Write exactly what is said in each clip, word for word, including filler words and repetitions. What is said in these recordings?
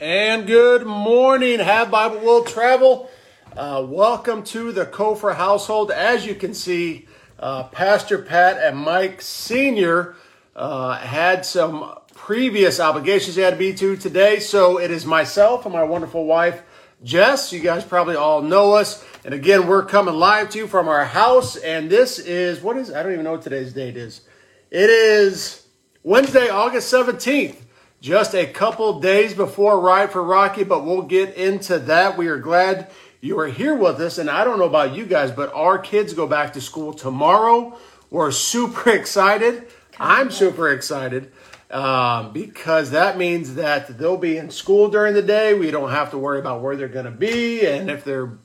And good morning, Have Bible Will Travel. Uh, welcome to the Kofra household. As you can see, uh, Pastor Pat and Mike Senior uh, had some previous obligations they had to be to today. So it is myself and my wonderful wife, Jess. You guys probably all know us. And again, we're coming live to you from our house. And this is, what is, I don't even know what today's date is. It is Wednesday, August seventeenth. Just a couple days before Ride for Rocky, but we'll get into that. We are glad you are here with us, and I don't know about you guys, but our kids go back to school tomorrow. We're super excited. I'm super excited um, because that means that they'll be in school during the day. We don't have to worry about where they're going to be, and if they're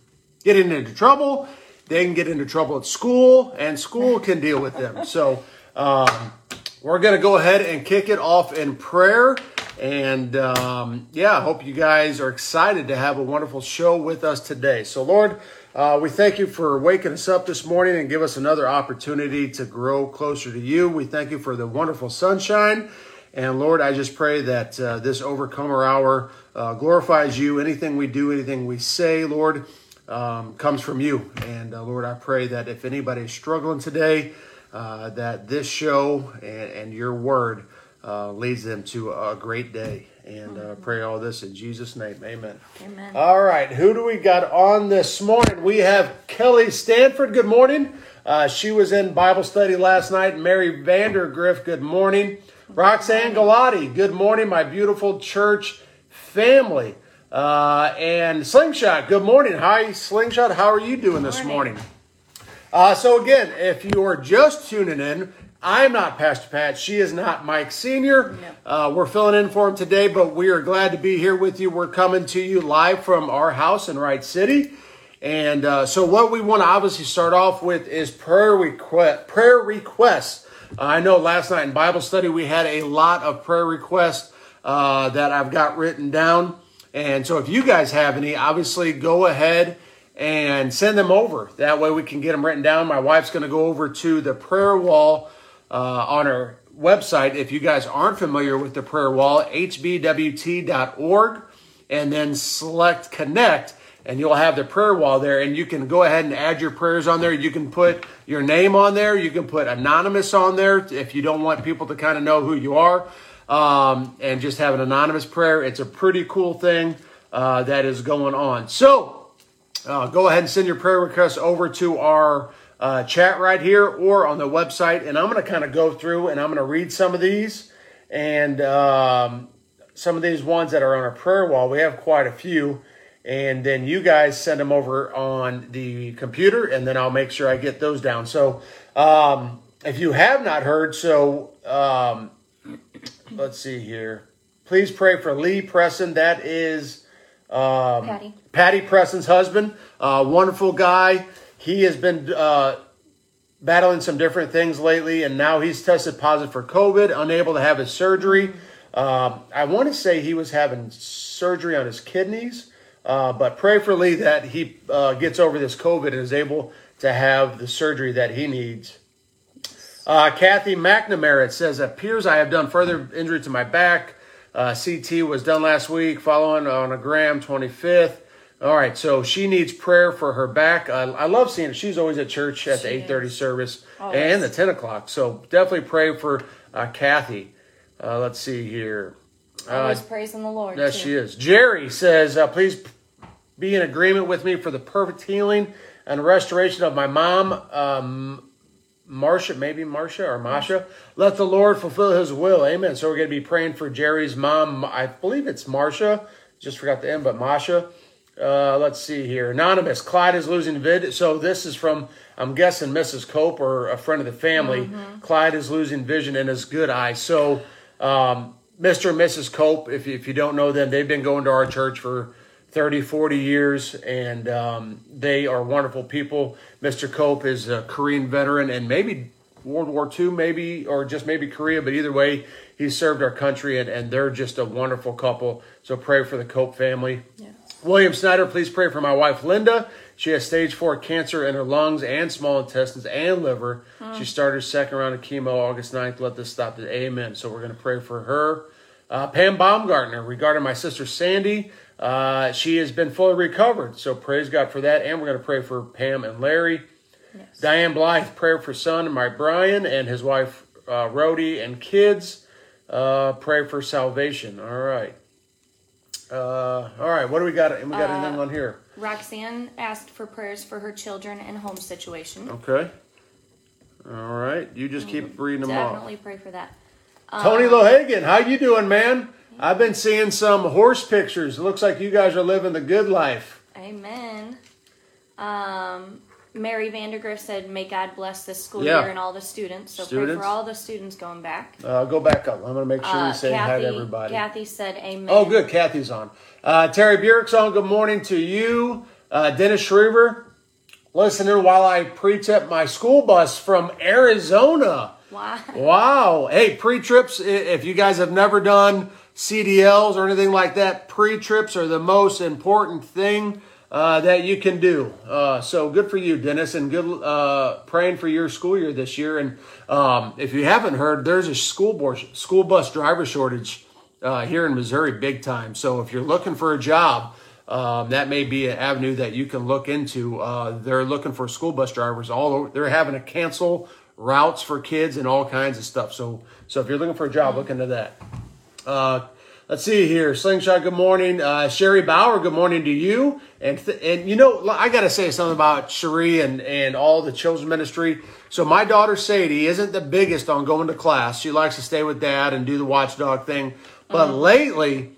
getting into trouble, they can get into trouble at school, and school can deal with them. So, um We're going to go ahead and kick it off in prayer. And um, yeah, I hope you guys are excited to have a wonderful show with us today. So Lord, uh, we thank you for waking us up this morning and give us another opportunity to grow closer to you. We thank you for the wonderful sunshine. And Lord, I just pray that uh, this Overcomer Hour uh, glorifies you. Anything we do, anything we say, Lord, um, comes from you. And uh, Lord, I pray that if anybody is struggling today, Uh, that this show and, and your word uh, leads them to a great day. And uh, pray all this in Jesus' name. Amen. Amen. All right. Who do we got on this morning? We have Kelly Stanford. Good morning. Uh, she was in Bible study last night. Mary Vandergriff. Good morning. Roxanne Galati. Good morning, my beautiful church family. Uh, and Slingshot. Good morning. Hi, Slingshot. How are you doing this morning? Uh, so again, if you are just tuning in, I'm not Pastor Pat. She is not Mike Senior. No. Uh, we're filling in for him today, but we are glad to be here with you. We're coming to you live from our house in Wright City. And uh, so what we want to obviously start off with is prayer request, prayer requests. Uh, I know last night in Bible study, we had a lot of prayer requests uh, that I've got written down. And so if you guys have any, obviously go ahead and send them over. That way we can get them written down. My wife's going to go over to the prayer wall uh, on our website. If you guys aren't familiar with the prayer wall, h b w t dot org, and then select connect, and you'll have the prayer wall there. And you can go ahead and add your prayers on there. You can put your name on there. You can put anonymous on there if you don't want people to kind of know who you are, um, and just have an anonymous prayer. It's a pretty cool thing uh, that is going on. So, Uh, go ahead and send your prayer requests over to our uh, chat right here or on the website. And I'm going to kind of go through and I'm going to read some of these and um, some of these ones that are on our prayer wall. We have quite a few. And then you guys send them over on the computer and then I'll make sure I get those down. So um, if you have not heard, so um, let's see here. Please pray for Lee Presson. That is... Um, Patty. Patty Presson's husband, uh, wonderful guy. He has been uh, battling some different things lately, and now he's tested positive for COVID, unable to have his surgery. Uh, I want to say he was having surgery on his kidneys, uh, but pray for Lee that he uh, gets over this COVID and is able to have the surgery that he needs. Uh, Kathy McNamara, it says, appears I have done further injury to my back. Uh, C T was done last week, following on a gram, twenty-fifth. All right, so she needs prayer for her back. Uh, I love seeing her. She's always at church at she the eight thirty is. service always. And the ten o'clock. So definitely pray for uh, Kathy. Uh, let's see here. Uh, always praising the Lord. Yes, too. She is. Jerry says, uh, please be in agreement with me for the perfect healing and restoration of my mom, um, Marcia, maybe Marcia or Masha. Let the Lord fulfill his will. Amen. So we're going to be praying for Jerry's mom. I believe it's Marcia. Just forgot the M, but Masha. Uh, let's see here. Anonymous. Clyde is losing vid. So this is from, I'm guessing, Missus Cope or a friend of the family. Mm-hmm. Clyde is losing vision in his good eye. So um, Mister and Missus Cope, if you, if you don't know them, they've been going to our church for thirty, forty years, and um, they are wonderful people. Mister Cope is a Korean veteran, and maybe World War Two, maybe, or just maybe Korea, but either way, he served our country, and, and they're just a wonderful couple, so pray for the Cope family. Yes. William Snyder, please pray for my wife, Linda. She has stage four cancer in her lungs and small intestines and liver. Hmm. She started her second round of chemo August ninth. Let this stop. Amen. So we're going to pray for her. Uh, Pam Baumgartner, regarding my sister Sandy, uh, she has been fully recovered. So praise God for that. And we're going to pray for Pam and Larry. Yes. Diane Blythe, prayer for son my Brian and his wife, uh, Rhodey, and kids. Uh, pray for salvation. All right. Uh, all right. What do we got? And we got uh, anything on here? Roxanne asked for prayers for her children and home situation. Okay. All right. You just mm-hmm. keep reading them off. Definitely pray for that. Tony Lohagan, how you doing, man? I've been seeing some horse pictures. It looks like you guys are living the good life. Amen. Um, Mary Vandergriff said, may God bless this school yeah. year and all the students. So students. Pray for all the students going back. Uh, go back up. I'm going to make sure uh, we say Kathy, hi to everybody. Kathy said amen. Oh, good. Kathy's on. Uh, Terry Burick's on. Good morning to you. Uh, Dennis Shriver, listening while I pre-tip my school bus from Arizona. Wow. Wow. Hey, pre-trips, if you guys have never done C D Ls or anything like that, pre-trips are the most important thing uh, that you can do. Uh, so good for you, Dennis, and good uh, praying for your school year this year. And um, if you haven't heard, there's a school, board, school bus driver shortage uh, here in Missouri big time. So if you're looking for a job, um, that may be an avenue that you can look into. Uh, they're looking for school bus drivers all over. They're having to cancel routes for kids and all kinds of stuff. So, so if you're looking for a job, look into that. Uh, let's see here. Slingshot, good morning. Uh, Sherry Bauer, good morning to you. And, th- and you know, I got to say something about Sherry and, and all the children's ministry. So my daughter, Sadie, isn't the biggest on going to class. She likes to stay with dad and do the watchdog thing. But mm-hmm. lately,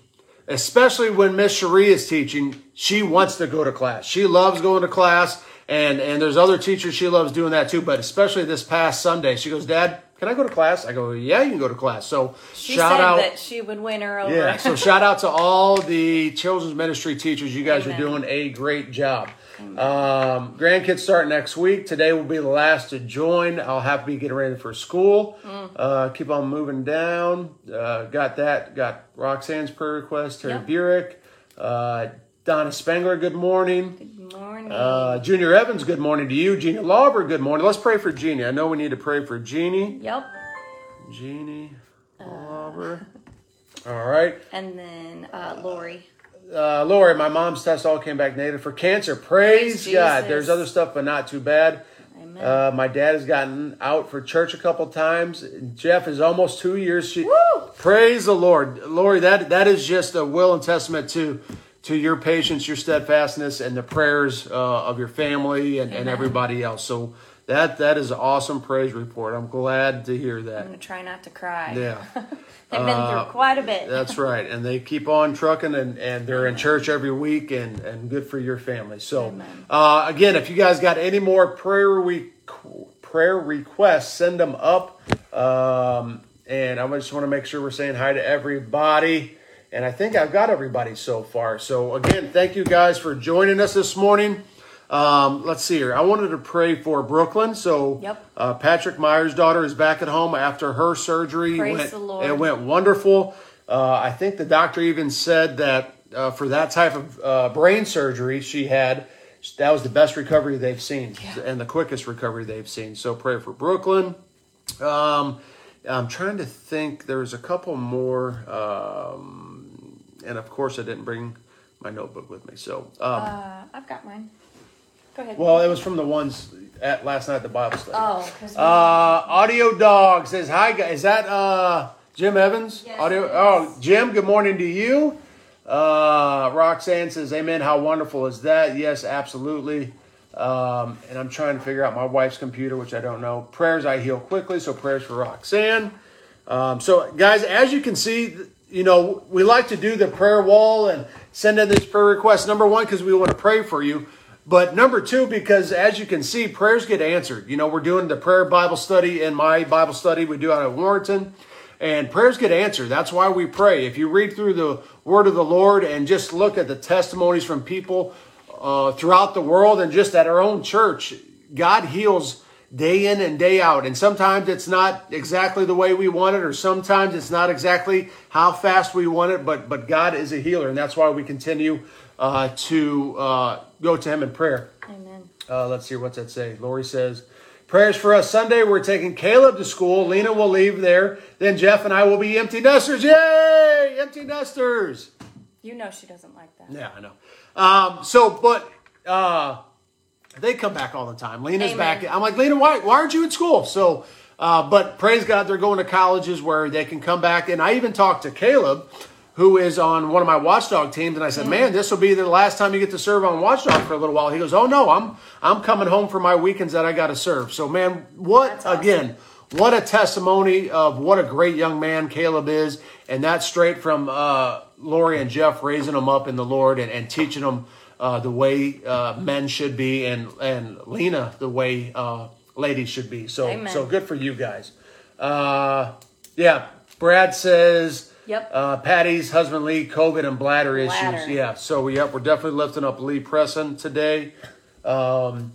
especially when Miss Sherry is teaching, she wants to go to class. She loves going to class. And and there's other teachers, she loves doing that too, but especially this past Sunday, she goes, Dad, can I go to class? I go, yeah, you can go to class. So she shout said out, that she would win her over. Yeah, so shout out to all the children's ministry teachers. You guys Amen. Are doing a great job. Um, grandkids start next week. Today will be the last to join. I'll have to be getting ready for school. Mm. Uh, keep on moving down. Uh, got that. Got Roxanne's prayer request, Terry yep. Burick. Uh, Donna Spangler, good morning. Good morning. Uh, Junior Evans, good morning to you. Jeannie Lauber, good morning. Let's pray for Jeannie. I know we need to pray for Jeannie. Yep. Jeannie uh, Lauber. All right. And then uh, Lori. Uh, Lori, my mom's test all came back negative for cancer. Praise, Praise God. Jesus. There's other stuff, but not too bad. Amen. Uh, my dad has gotten out for church a couple times. Jeff is almost two years. She, Woo! Praise the Lord. Lori, that, that is just a will and testament to... to your patience, your steadfastness, and the prayers uh, of your family and, and everybody else. So that that is an awesome praise report. I'm glad to hear that. I'm going to try not to cry. Yeah. They've been uh, through quite a bit. That's right. And they keep on trucking, and, and they're Amen. In church every week, and, and good for your family. So, uh, again, if you guys got any more prayer re- prayer requests, send them up. Um, and I just want to make sure we're saying hi to everybody. And I think I've got everybody so far. So, again, thank you guys for joining us this morning. Um, let's see here. I wanted to pray for Brooklyn. So, yep. uh, Patrick Meyer's daughter is back at home after her surgery. Praise went, the Lord. It went wonderful. Uh, I think the doctor even said that uh, for that type of uh, brain surgery she had, that was the best recovery they've seen yeah. and the quickest recovery they've seen. So, pray for Brooklyn. Um, I'm trying to think. There's a couple more... Um, And, of course, I didn't bring my notebook with me. So um, uh, I've got mine. Go ahead. Well, it was from the ones at last night at the Bible study. Oh, because uh, Audio Dog says, hi, guys. Is that uh, Jim Evans? Yes. Audio. Oh, Jim, good morning to you. Uh, Roxanne says, amen. How wonderful is that? Yes, absolutely. Um, and I'm trying to figure out my wife's computer, which I don't know. Prayers, I heal quickly, so prayers for Roxanne. Um, so, guys, as you can see... Th- You know, we like to do the prayer wall and send in this prayer request, number one, because we want to pray for you. But number two, because as you can see, prayers get answered. You know, we're doing the prayer Bible study and my Bible study we do out at Warrington. And prayers get answered. That's why we pray. If you read through the Word of the Lord and just look at the testimonies from people uh, throughout the world and just at our own church, God heals day in and day out. And sometimes it's not exactly the way we want it, or sometimes it's not exactly how fast we want it, but but God is a healer, and that's why we continue uh, to uh, go to Him in prayer. Amen. Uh, let's hear what's that say. Lori says, Prayers for us Sunday. We're taking Caleb to school. Lena will leave there. Then Jeff and I will be empty nesters. Yay! Empty nesters. You know she doesn't like that. Yeah, I know. Um, so, but uh, they come back all the time. Lena's Amen. Back. I'm like, Lena, why, why aren't you at school? So, uh, but praise God, they're going to colleges where they can come back. And I even talked to Caleb, who is on one of my Watchdog teams, and I said, mm-hmm. man, this will be the last time you get to serve on Watchdog for a little while. He goes, oh, no, I'm I'm coming home for my weekends that I got to serve. So, man, what, That's awesome. Again, what a testimony of what a great young man Caleb is, and that's straight from uh, Lori and Jeff raising him up in the Lord and, and teaching him uh, the way uh, men should be, and, and Lena the way uh, ladies should be. So, Amen. So good for you guys. Uh, yeah, Brad says, yep. Uh, Patty's husband Lee, COVID and bladder, bladder issues. Yeah, so yep, we're definitely lifting up Lee Presson today. Um,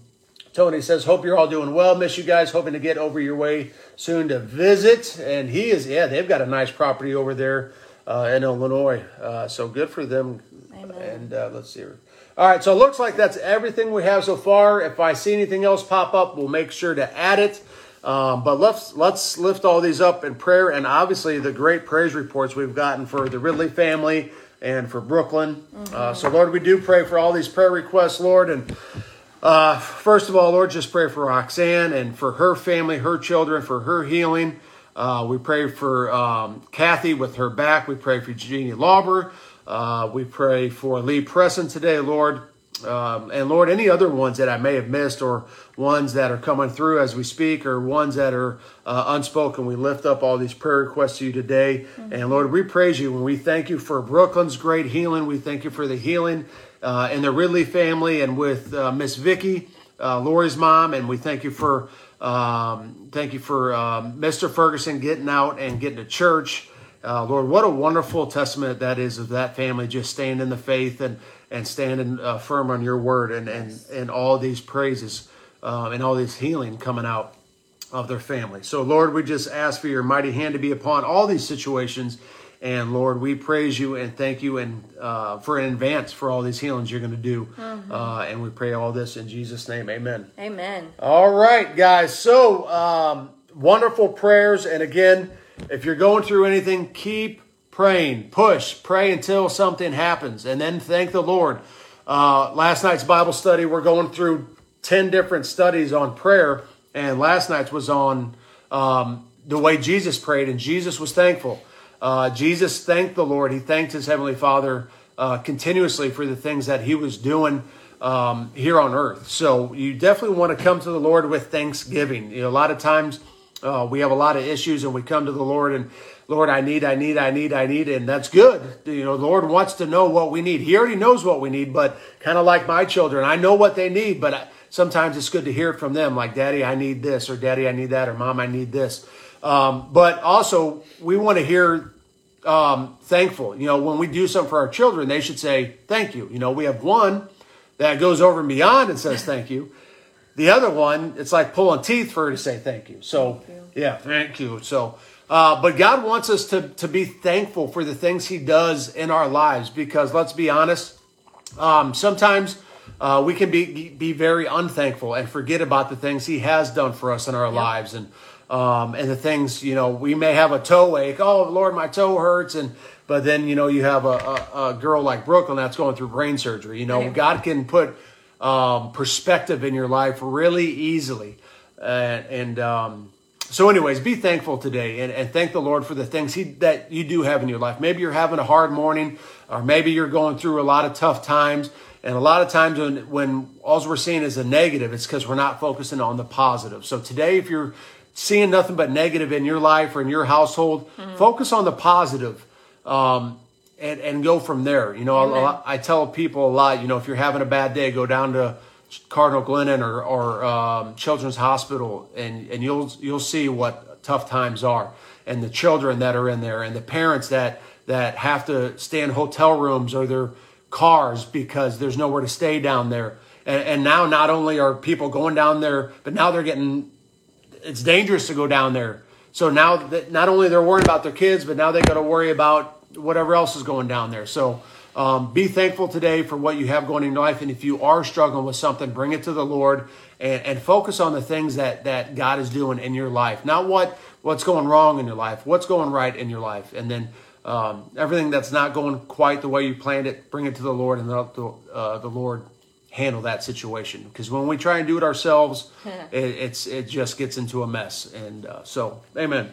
Tony says, hope you're all doing well. Miss you guys. Hoping to get over your way soon to visit. And he is, yeah, they've got a nice property over there uh, in Illinois. Uh, so good for them. Amen. And uh, let's see here. All right, so it looks like that's everything we have so far. If I see anything else pop up, we'll make sure to add it. Um, but let's let's lift all these up in prayer. And obviously the great praise reports we've gotten for the Ridley family and for Brooklyn. Mm-hmm. Uh, so, Lord, we do pray for all these prayer requests, Lord. And Uh, first of all, Lord, just pray for Roxanne and for her family, her children, for her healing. Uh, we pray for um, Kathy with her back. We pray for Jeannie Lauber. Uh, we pray for Lee Presson today, Lord. Um, and Lord, any other ones that I may have missed or ones that are coming through as we speak or ones that are uh, unspoken, we lift up all these prayer requests to you today. Mm-hmm. And Lord, we praise you and we thank you for Brooklyn's great healing. We thank you for the healing Uh, and the Ridley family, and with uh, Miss Vicky, uh, Lori's mom, and we thank you for um, thank you for um, Mister Ferguson getting out and getting to church. Uh, Lord, what a wonderful testament that is of that family just staying in the faith and and standing uh, firm on your word, and and and all these praises uh, and all this healing coming out of their family. So, Lord, we just ask for your mighty hand to be upon all these situations. And Lord, we praise you and thank you and uh, for in advance for all these healings you're going to do. Mm-hmm. Uh, and we pray all this in Jesus' name. Amen. Amen. All right, guys. So um, wonderful prayers. And again, if you're going through anything, keep praying. Push. Pray until something happens. And then thank the Lord. Uh, last night's Bible study, we're going through ten different studies on prayer. And last night's was on um, the way Jesus prayed. And Jesus was thankful. Uh, Jesus thanked the Lord. He thanked his Heavenly Father uh, continuously for the things that he was doing um, here on earth. So you definitely want to come to the Lord with thanksgiving. You know, a lot of times uh, we have a lot of issues and we come to the Lord and, Lord, I need, I need, I need, I need. And that's good. You know, the Lord wants to know what we need. He already knows what we need, but kind of like my children, I know what they need, but I, sometimes it's good to hear it from them. Like, Daddy, I need this, or Daddy, I need that, or Mom, I need this. Um, but also we want to hear, um, thankful, you know, when we do something for our children, they should say, thank you. You know, we have one that goes over and beyond and says, thank you. The other one, it's like pulling teeth for her to say, thank you. So thank you. Yeah, thank you. So, uh, but God wants us to, to be thankful for the things he does in our lives, because let's be honest. Um, sometimes, uh, we can be, be very unthankful and forget about the things he has done for us in our yep. lives. And, Um, and the things, you know, we may have a toe ache. Oh, Lord, my toe hurts. And but then, you know, you have a, a, a girl like Brooklyn that's going through brain surgery. You know, Amen. God can put um, perspective in your life really easily. Uh, and um, so anyways, be thankful today and, and thank the Lord for the things he, that you do have in your life. Maybe you're having a hard morning, or maybe you're going through a lot of tough times. And a lot of times when, when all we're seeing is a negative, it's because we're not focusing on the positive. So today, if you're seeing nothing but negative in your life or in your household, mm-hmm. focus on the positive, um, and, and go from there. You know, I, I tell people a lot, you know, if you're having a bad day, go down to Cardinal Glennon or, or, um, Children's Hospital and, and you'll, you'll see what tough times are, and the children that are in there and the parents that, that have to stay in hotel rooms or their cars because there's nowhere to stay down there. And, and now not only are people going down there, but now they're getting, it's dangerous to go down there. So now that not only they're worried about their kids, but now they got to worry about whatever else is going down there. So um, be thankful today for what you have going in your life. And if you are struggling with something, bring it to the Lord and, and focus on the things that, that God is doing in your life. Not what what's going wrong in your life, what's going right in your life. And then um, everything that's not going quite the way you planned it, bring it to the Lord and let the, uh, the Lord handle that situation. Because when we try and do it ourselves, it, it's it just gets into a mess. And uh, so, amen.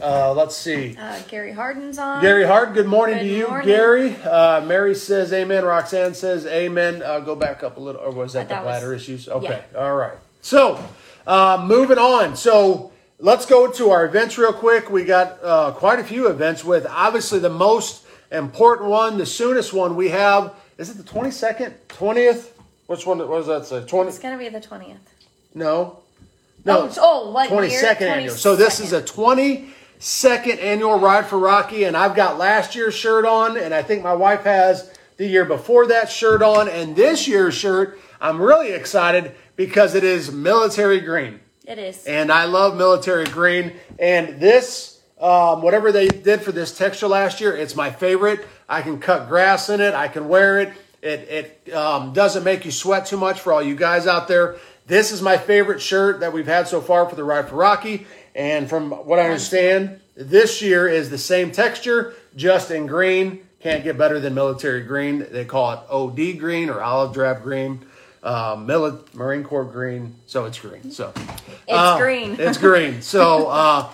Uh, let's see. Uh, Gary Harden's on. Gary Harden, good morning good to you, morning. Gary. Uh, Mary says amen. Roxanne says amen. Uh, go back up a little. Or was that, that the bladder was, issues? Okay. Yeah. All right. So, uh, moving on. So, let's go to our events real quick. We got uh, quite a few events with obviously the most important one, the soonest one we have. Is it the twenty-second? twentieth? Which one? What does that say? twentieth? It's going to be the twentieth. No. No. Oh, oh what twenty-second year? twenty-second annual. So, this is a twenty. Second annual Ride for Rocky, and I've got last year's shirt on, and I think my wife has the year before that shirt on, and this year's shirt, I'm really excited because it is military green. It is. And I love military green, and this, um, whatever they did for this texture last year, it's my favorite. I can cut grass in it. I can wear it. It, it um, doesn't make you sweat too much for all you guys out there. This is my favorite shirt that we've had so far for the Ride for Rocky. And from what I understand, this year is the same texture, just in green. Can't get better than military green. They call it O D green or olive drab green, uh, mili- Marine Corps green. So it's green. So It's uh, green. It's green. So uh,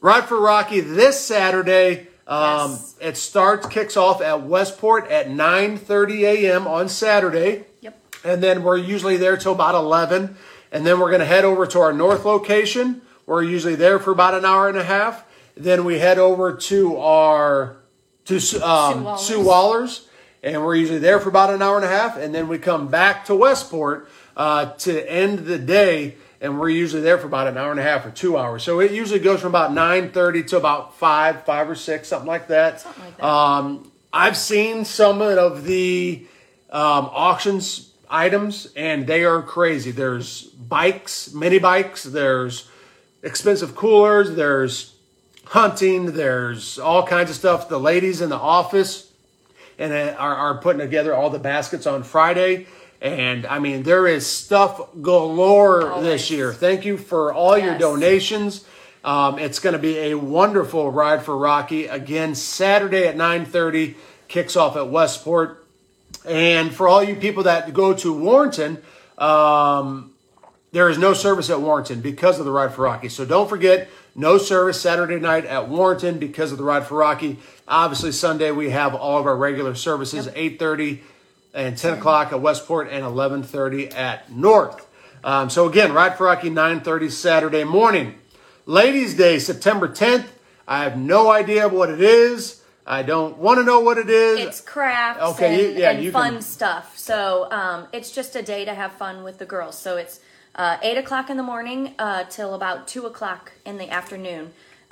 Ride for Rocky this Saturday. Um, yes. It starts, kicks off at Westport at nine thirty a.m. on Saturday. Yep. And then we're usually there till about eleven. And then we're going to head over to our north location. We're usually there for about an hour and a half. Then we head over to our to um, Sue Waller's. Sue Waller's, and we're usually there for about an hour and a half. And then we come back to Westport uh, to end the day, and we're usually there for about an hour and a half or two hours. So it usually goes from about nine thirty to about five, five or six, something like that. Something like that. Um, I've seen some of the um, auctions items, and they are crazy. There's bikes, mini bikes. There's expensive coolers, there's hunting, there's all kinds of stuff. The ladies in the office and are, are putting together all the baskets on Friday. And, I mean, there is stuff galore Always. This year. Thank you for all yes. your donations. Um, it's going to be a wonderful Ride for Rocky. Again, Saturday at nine thirty, kicks off at Westport. And for all you people that go to Warrington, um, there is no service at Warrington because of the Ride for Rocky. So don't forget, no service Saturday night at Warrington because of the Ride for Rocky. Obviously, Sunday we have all of our regular services, yep. eight thirty and ten o'clock at Westport and eleven thirty at North. Um, so again, Ride for Rocky, nine thirty Saturday morning. Ladies' Day, September tenth. I have no idea what it is. I don't want to know what it is. It's crafts okay, and, yeah, and fun can... stuff. So um, it's just a day to have fun with the girls. So it's Uh, eight o'clock in the morning uh, till about two o'clock in the afternoon,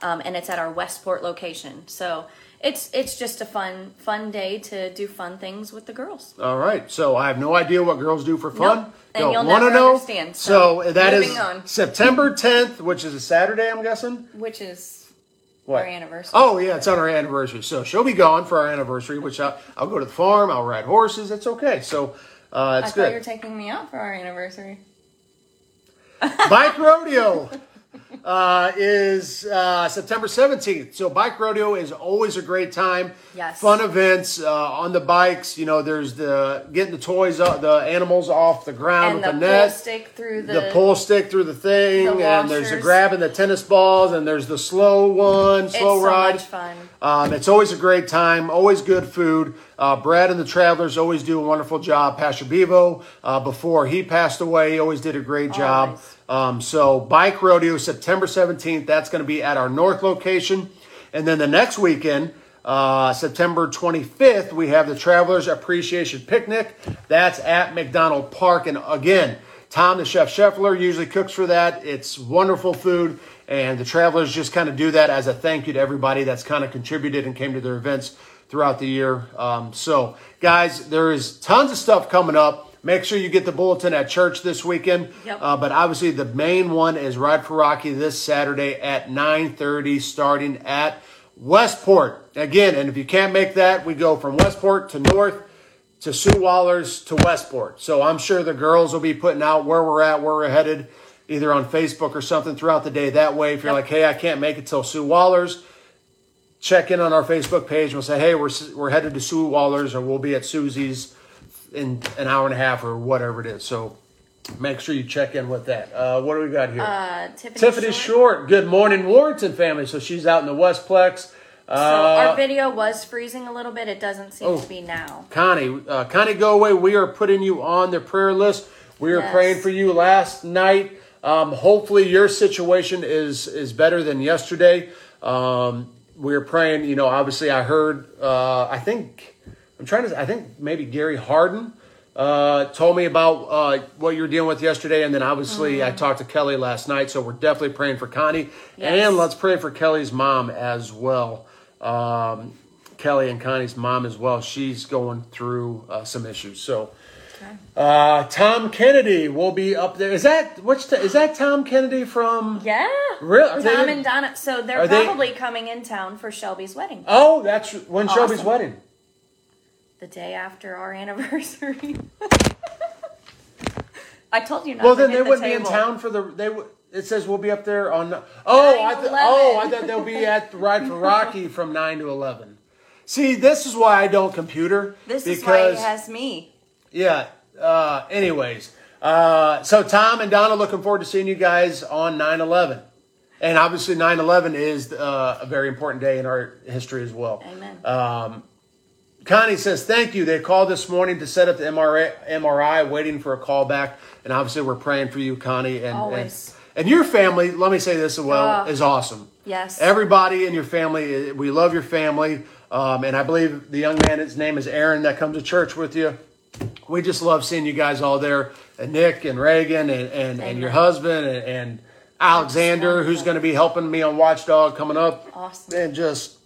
um, and it's at our Westport location. So it's it's just a fun fun day to do fun things with the girls. All right. So I have no idea what girls do for fun. Nope. And Don't you'll never know. Understand. So, so that is on. September tenth, which is a Saturday, I'm guessing? Which is what? Our anniversary. Oh, yeah, it's on our anniversary. So she'll be gone for our anniversary, which I'll, I'll go to the farm. I'll ride horses. It's okay. So uh, it's I good. I thought you were taking me out for our anniversary. Bike Rodeo uh, is uh, September seventeenth. So Bike Rodeo is always a great time. Yes. Fun events uh, on the bikes. You know, there's the getting the toys, uh, the animals off the ground and with the, the net. Pull stick through the, the pull stick through the thing. The and there's the grabbing the tennis balls. And there's the slow one, slow it's ride. It's so much fun. Um, it's always a great time. Always good food. Uh, Brad and the Travelers always do a wonderful job. Pastor Bevo, uh, before he passed away, he always did a great job. Um, so Bike Rodeo, September seventeenth. That's going to be at our north location. And then the next weekend, uh, September twenty-fifth, we have the Travelers Appreciation Picnic. That's at McDonald Park. And again, Tom, the Chef Scheffler, usually cooks for that. It's wonderful food. And the Travelers just kind of do that as a thank you to everybody that's kind of contributed and came to their events throughout the year. Um, so, guys, there is tons of stuff coming up. Make sure you get the bulletin at church this weekend. Yep. Uh, but obviously, the main one is Ride for Rocky this Saturday at nine thirty, starting at Westport, again, and if you can't make that, we go from Westport to North to Sue Waller's to Westport. So I'm sure the girls will be putting out where we're at, where we're headed, either on Facebook or something throughout the day. That way, if you're yep. like, hey, I can't make it till Sue Waller's, check in on our Facebook page and we'll say, hey, we're we're headed to Sue Waller's, or we'll be at Susie's in an hour and a half or whatever it is. So make sure you check in with that. Uh, what do we got here? Uh, Tiffany, Tiffany Short. Short. Good morning, Warrington family. So she's out in the Westplex. So uh, our video was freezing a little bit. It doesn't seem oh, to be now. Connie, uh, Connie, go away. We are putting you on the prayer list. We are yes. praying for you last night. Um, hopefully your situation is is better than yesterday. Um, we are praying. You know, obviously I heard. Uh, I think I'm trying to. I think maybe Gary Harden uh, told me about uh, what you were dealing with yesterday, and then obviously mm-hmm. I talked to Kelly last night. So we're definitely praying for Connie, yes. and let's pray for Kelly's mom as well. Um, Kelly and Connie's mom as well. She's going through uh, some issues. So, okay. uh, Tom Kennedy will be up there. Is that which? T- is that Tom Kennedy from? Yeah. Really? Tom they, and Donna. So they're probably they, coming in town for Shelby's wedding. Oh, that's when awesome. Shelby's wedding. The day after our anniversary. I told you not. Well, to then hit they the wouldn't table. Be in town for the. They would. It says we'll be up there on... Oh, I th- oh, I thought they'll be at the Ride for Rocky from nine to eleven. See, this is why I don't computer. This because, is why he has me. Yeah. Uh, anyways. Uh, so Tom and Donna, looking forward to seeing you guys on nine eleven. And obviously nine eleven is uh, a very important day in our history as well. Amen. Um, Connie says, thank you. They called this morning to set up the M R I, M R I waiting for a call back. And obviously we're praying for you, Connie. And, Always. And, And your family, let me say this as well, uh, is awesome. Yes. Everybody in your family, we love your family. Um, and I believe the young man, his name is Aaron, that comes to church with you. We just love seeing you guys all there. And Nick and Reagan and, and, and your husband and, and Alexander, awesome. Who's going to be helping me on Watchdog coming up. Awesome. And just,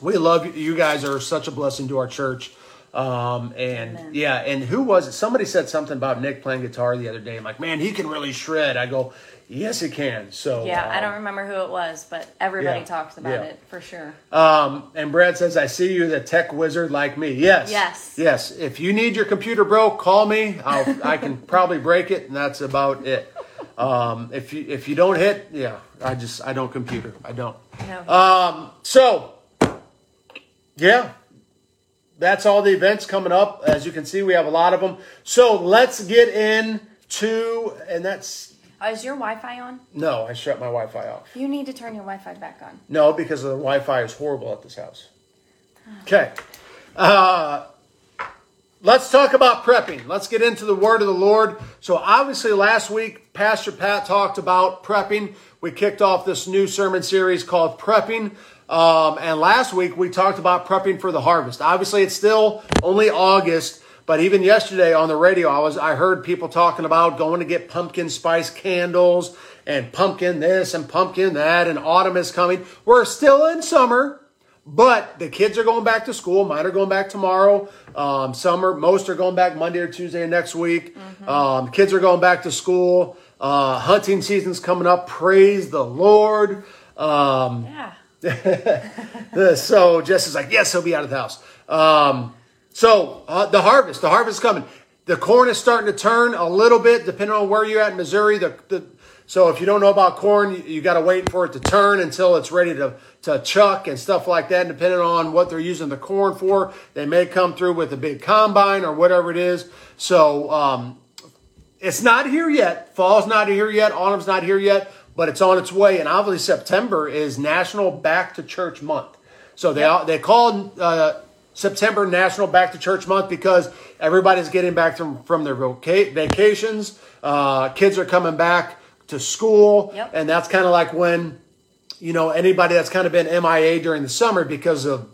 we love you. You guys are such a blessing to our church. Um, and Amen. Yeah, and who was it? Somebody said something about Nick playing guitar the other day. I'm like, man, he can really shred. I go... Yes, it can. So yeah, um, I don't remember who it was, but everybody yeah, talks about yeah. it for sure. Um, and Brad says, I see you, the tech wizard like me. Yes. Yes. Yes. If you need your computer broke, call me. I'll, I can probably break it, and that's about it. Um, if you if you don't hit, yeah, I just, I don't computer. I don't. No. Um, so, yeah, that's all the events coming up. As you can see, we have a lot of them. So let's get in to, and that's... Is your Wi-Fi on? No, I shut my Wi-Fi off. You need to turn your Wi-Fi back on. No, because the Wi-Fi is horrible at this house. Okay. Uh, let's talk about prepping. Let's get into the word of the Lord. So obviously last week, Pastor Pat talked about prepping. We kicked off this new sermon series called Prepping. Um, and last week, we talked about prepping for the harvest. Obviously, it's still only August. But even yesterday on the radio, I was I heard people talking about going to get pumpkin spice candles and pumpkin this and pumpkin that, and autumn is coming. We're still in summer, but the kids are going back to school. Mine are going back tomorrow. Um, some are, most are going back Monday or Tuesday of next week. Mm-hmm. Um, kids are going back to school. Uh, hunting season's coming up. Praise the Lord. Um, yeah. So Jess is like, yes, he'll be out of the house. Um, So uh, the harvest, the harvest is coming. The corn is starting to turn a little bit, depending on where you're at in Missouri. The, the, so if you don't know about corn, you, you got to wait for it to turn until it's ready to, to chuck and stuff like that. And depending on what they're using the corn for, they may come through with a big combine or whatever it is. So um, it's not here yet. Fall's not here yet. Autumn's not here yet, but it's on its way. And obviously September is National Back to Church Month. So they yep. they called... Uh, September National Back to Church Month because everybody's getting back from, from their voc- vacations. Uh, kids are coming back to school. Yep. And that's kind of like when, you know, anybody that's kind of been M I A during the summer because of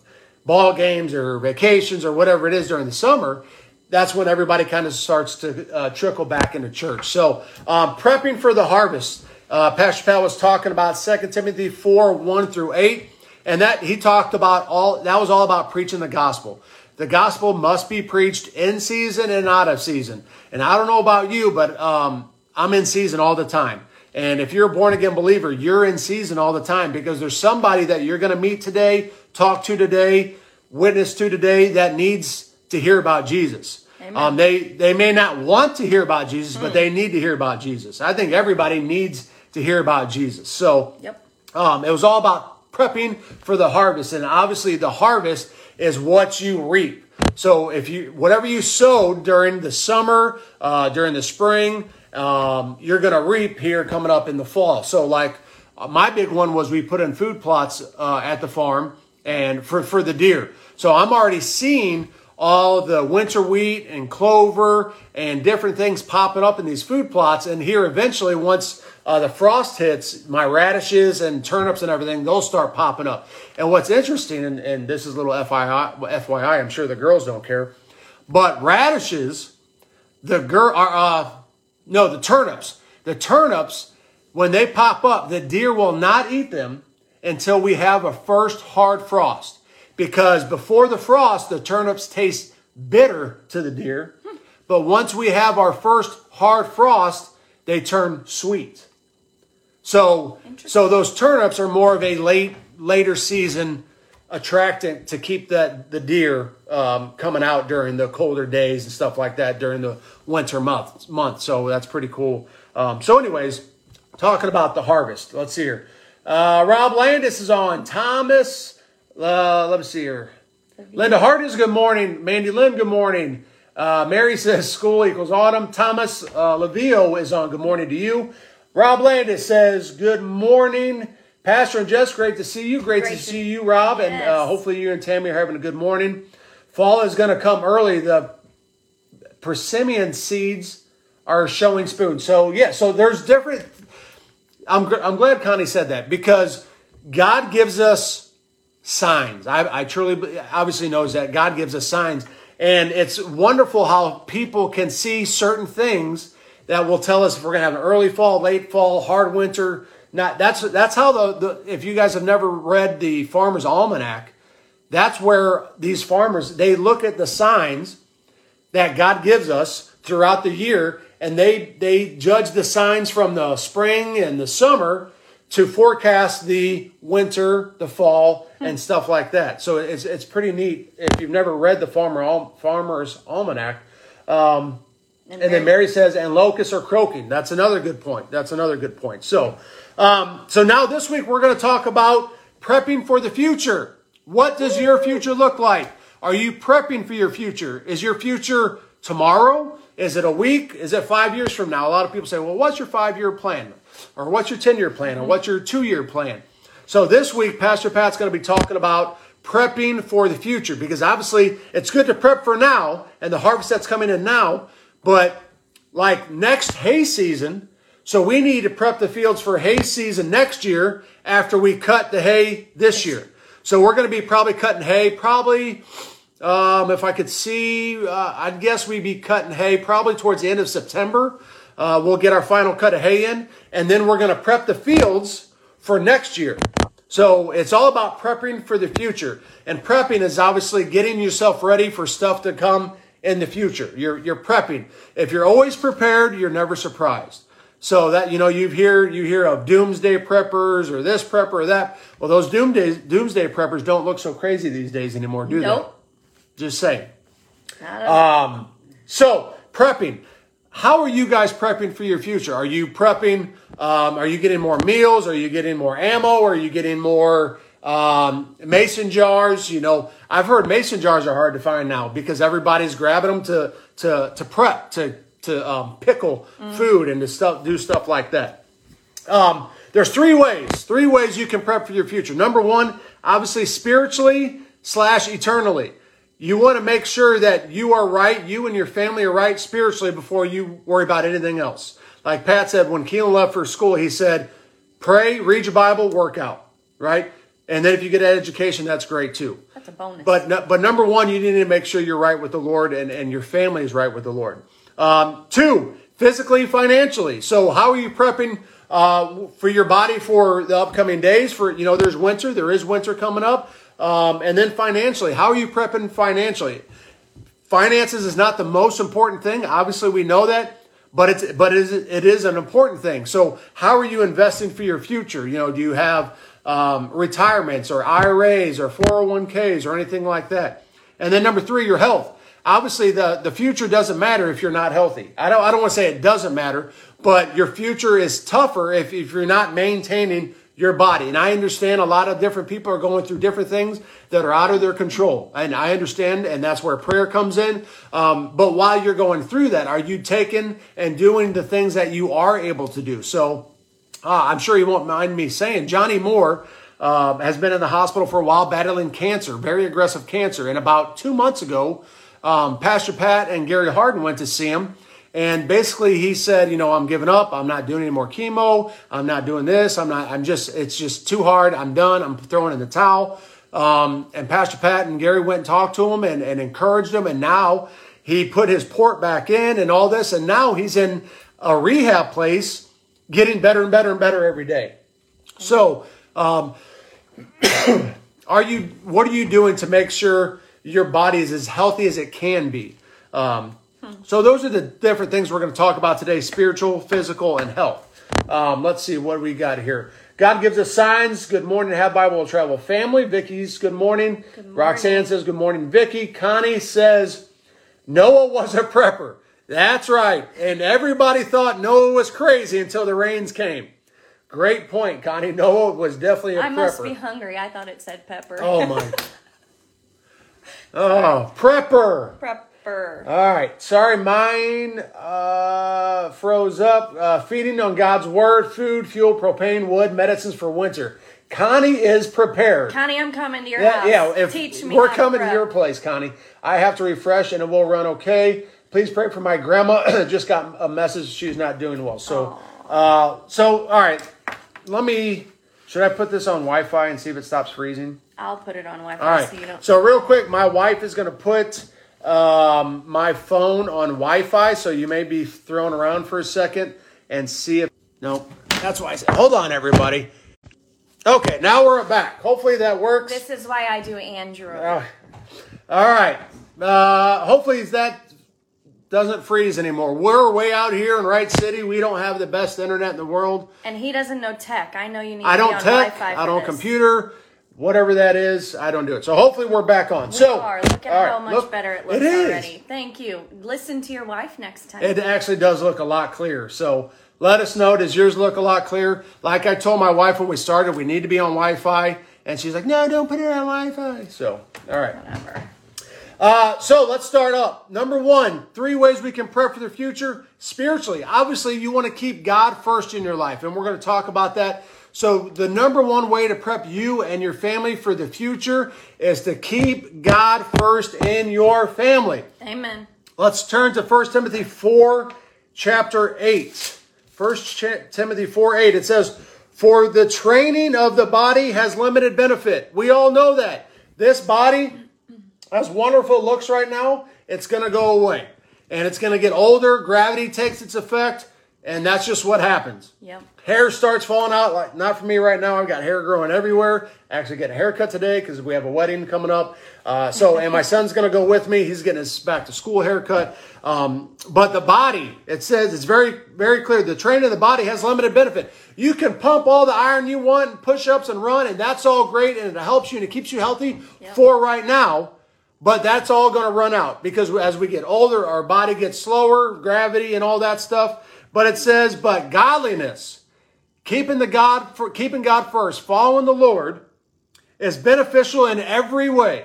ball games or vacations or whatever it is during the summer, that's when everybody kind of starts to uh, trickle back into church. So um, prepping for the harvest. Uh, Pastor Pat was talking about Second Timothy four, one through eight. And that he talked about all that was all about preaching the gospel. The gospel must be preached in season and out of season. And I don't know about you, but um, I'm in season all the time. And if you're a born-again believer, you're in season all the time, because there's somebody that you're going to meet today, talk to today, witness to today that needs to hear about Jesus. Um, they, they may not want to hear about Jesus, mm. but they need to hear about Jesus. I think everybody needs to hear about Jesus. So yep. um, it was all about prepping for the harvest. And obviously the harvest is what you reap. So if you, whatever you sowed during the summer, uh, during the spring, um, you're going to reap here coming up in the fall. So like uh, my big one was we put in food plots uh, at the farm and for, for the deer. So I'm already seeing all the winter wheat and clover and different things popping up in these food plots. And here eventually, once uh, the frost hits, my radishes and turnips and everything, they'll start popping up. And what's interesting, and, and this is a little F Y I, F Y I, I'm sure the girls don't care, but radishes, the girl are, uh, no, the turnips, the turnips, when they pop up, the deer will not eat them until we have a first hard frost. Because before the frost, the turnips taste bitter to the deer. But once we have our first hard frost, they turn sweet. So, so those turnips are more of a late, later season attractant to keep that the deer um, coming out during the colder days and stuff like that during the winter month. month. So that's pretty cool. Um, so anyways, talking about the harvest. Let's see here. Uh, Rob Landis is on. Thomas... Uh, let me see here. Linda Hardis, good morning. Mandy Lynn, good morning. Uh, Mary says school equals autumn. Thomas uh, Lavio is on. Good morning to you. Rob Landis says good morning. Pastor and Jess, great to see you. Great, great to, to see you, Rob. Yes. And uh, hopefully you and Tammy are having a good morning. Fall is going to come early. The persimmon seeds are showing spoons. So, yeah, so there's different. I'm, I'm glad Connie said that, because God gives us signs. I, I truly obviously knows that God gives us signs. And it's wonderful how people can see certain things that will tell us if we're going to have an early fall, late fall, hard winter. Not that's that's how the, the if you guys have never read the Farmer's Almanac, that's where these farmers, they look at the signs that God gives us throughout the year, and they they judge the signs from the spring and the summer to forecast the winter, the fall, and stuff like that. So it's it's pretty neat if you've never read the Farmer, Farmer's Almanac. Um, and, and then Mary says, and locusts are croaking. That's another good point. That's another good point. So, um, so now this week we're going to talk about prepping for the future. What does your future look like? Are you prepping for your future? Is your future tomorrow? Is it a week? Is it five years from now? A lot of people say, well, what's your five-year plan? Or what's your ten-year plan? Or what's your two-year plan? So this week, Pastor Pat's going to be talking about prepping for the future, because obviously it's good to prep for now and the harvest that's coming in now, but like next hay season, so we need to prep the fields for hay season next year after we cut the hay this year. So we're going to be probably cutting hay probably, um, if I could see, uh, I'd guess we'd be cutting hay probably towards the end of September. Uh, we'll get our final cut of hay in, and then we're going to prep the fields for next year. So it's all about prepping for the future. And prepping is obviously getting yourself ready for stuff to come in the future. You're, you're prepping. If you're always prepared, you're never surprised. So that, you know, you hear, you hear of doomsday preppers or this prepper or that. Well, those doomsday, doomsday preppers don't look so crazy these days anymore, do nope. they? Just saying. Um, so prepping. How are you guys prepping for your future? Are you prepping? Um, are you getting more meals? Are you getting more ammo? Are you getting more um, mason jars? You know, I've heard mason jars are hard to find now because everybody's grabbing them to to to prep, to to um, pickle mm. food and to stuff, do stuff like that. Um, there's three ways, three ways you can prep for your future. Number one, obviously spiritually slash eternally. You want to make sure that you are right, you and your family are right spiritually before you worry about anything else. Like Pat said, when Keelan left for school, he said, pray, read your Bible, work out, right? And then if you get an education, that's great too. That's a bonus. But no, but number one, you need to make sure you're right with the Lord and, and your family is right with the Lord. Um, two, physically, financially. So how are you prepping uh, for your body for the upcoming days? For, you know, there's winter, there is winter coming up. Um, and then financially, how are you prepping financially? Finances is not the most important thing. Obviously, we know that, but it's but it is, it is an important thing. So how are you investing for your future? You know, do you have um, retirements or I R As or four oh one k's or anything like that? And then number three, your health. Obviously, the, the future doesn't matter if you're not healthy. I don't I don't want to say it doesn't matter, but your future is tougher if, if you're not maintaining your body. And I understand a lot of different people are going through different things that are out of their control. And I understand, and that's where prayer comes in. Um, but while you're going through that, are you taking and doing the things that you are able to do? So uh, I'm sure you won't mind me saying, Johnny Moore uh, has been in the hospital for a while battling cancer, very aggressive cancer. And about two months ago, Um, Pastor Pat and Gary Harden went to see him, and basically he said, you know, I'm giving up. I'm not doing any more chemo. I'm not doing this. I'm not, I'm just, it's just too hard. I'm done. I'm throwing in the towel. Um, and Pastor Pat and Gary went and talked to him and, and encouraged him. And now he put his port back in and all this. And now he's in a rehab place getting better and better and better every day. So, um, are you, what are you doing to make sure your body is as healthy as it can be? Um, so those are the different things we're going to talk about today: spiritual, physical, and health. Um, let's see what we got here. God gives us signs. Good morning, Have Bible Will Travel family. Vicky's good morning. Good morning. Roxanne says good morning, Vicky. Connie says Noah was a prepper. That's right. And everybody thought Noah was crazy until the rains came. Great point, Connie. Noah was definitely a I prepper. I must be hungry. I thought it said pepper. Oh my. Oh, prepper. Prepper. All right. Sorry, mine uh, froze up. Uh, feeding on God's word, food, fuel, propane, wood, medicines for winter. Connie is prepared. Connie, I'm coming to your yeah, house. Yeah, if Teach me. We're coming to, to your place, Connie. I have to refresh and it will run okay. Please pray for my grandma. Just got a message. She's not doing well. So, uh, so all right. Let me, should I put this on Wi-Fi and see if it stops freezing? I'll put it on Wi-Fi. All right. So, you don't- so real quick, my wife is going to put um, my phone on Wi-Fi, so you may be thrown around for a second and see if... No, that's why I said, hold on, everybody. Okay, now we're back. Hopefully that works. This is why I do Android. Uh, all right. Uh, hopefully that doesn't freeze anymore. We're way out here in Wright City. We don't have the best internet in the world. And he doesn't know tech. I know you need I to be on tech, Wi-Fi for I don't tech. I don't computer. Whatever that is, I don't do it. So hopefully we're back on. We so, are. Look at how right, much look, better it looks it is. already. Thank you. Listen to your wife next time. It actually does look a lot clearer. So let us know. Does yours look a lot clearer? Like I told my wife when we started, we need to be on Wi-Fi. And she's like, no, don't put it on Wi-Fi. So, all right. Whatever. Uh, so let's start up. Number one, three ways we can prep for the future spiritually. Obviously, you want to keep God first in your life. And we're going to talk about that. So the number one way to prep you and your family for the future is to keep God first in your family. Amen. Let's turn to First Timothy four, chapter eight. First Timothy four, eight. It says, for the training of the body has limited benefit. We all know that. This body, as wonderful it looks right now, it's going to go away. And it's going to get older. Gravity takes its effect. And that's just what happens. Yep. Hair starts falling out. Like, not for me right now. I've got hair growing everywhere. I actually get a haircut today because we have a wedding coming up. Uh, so, and my son's going to go with me. He's getting his back to school haircut. Um, but the body, it says, it's very, very clear. The training of the body has limited benefit. You can pump all the iron you want, and push-ups and run, and that's all great. And it helps you and it keeps you healthy yep. for right now. But that's all going to run out because as we get older, our body gets slower, gravity and all that stuff. But it says, but godliness, keeping the God, for, keeping God first, following the Lord, is beneficial in every way,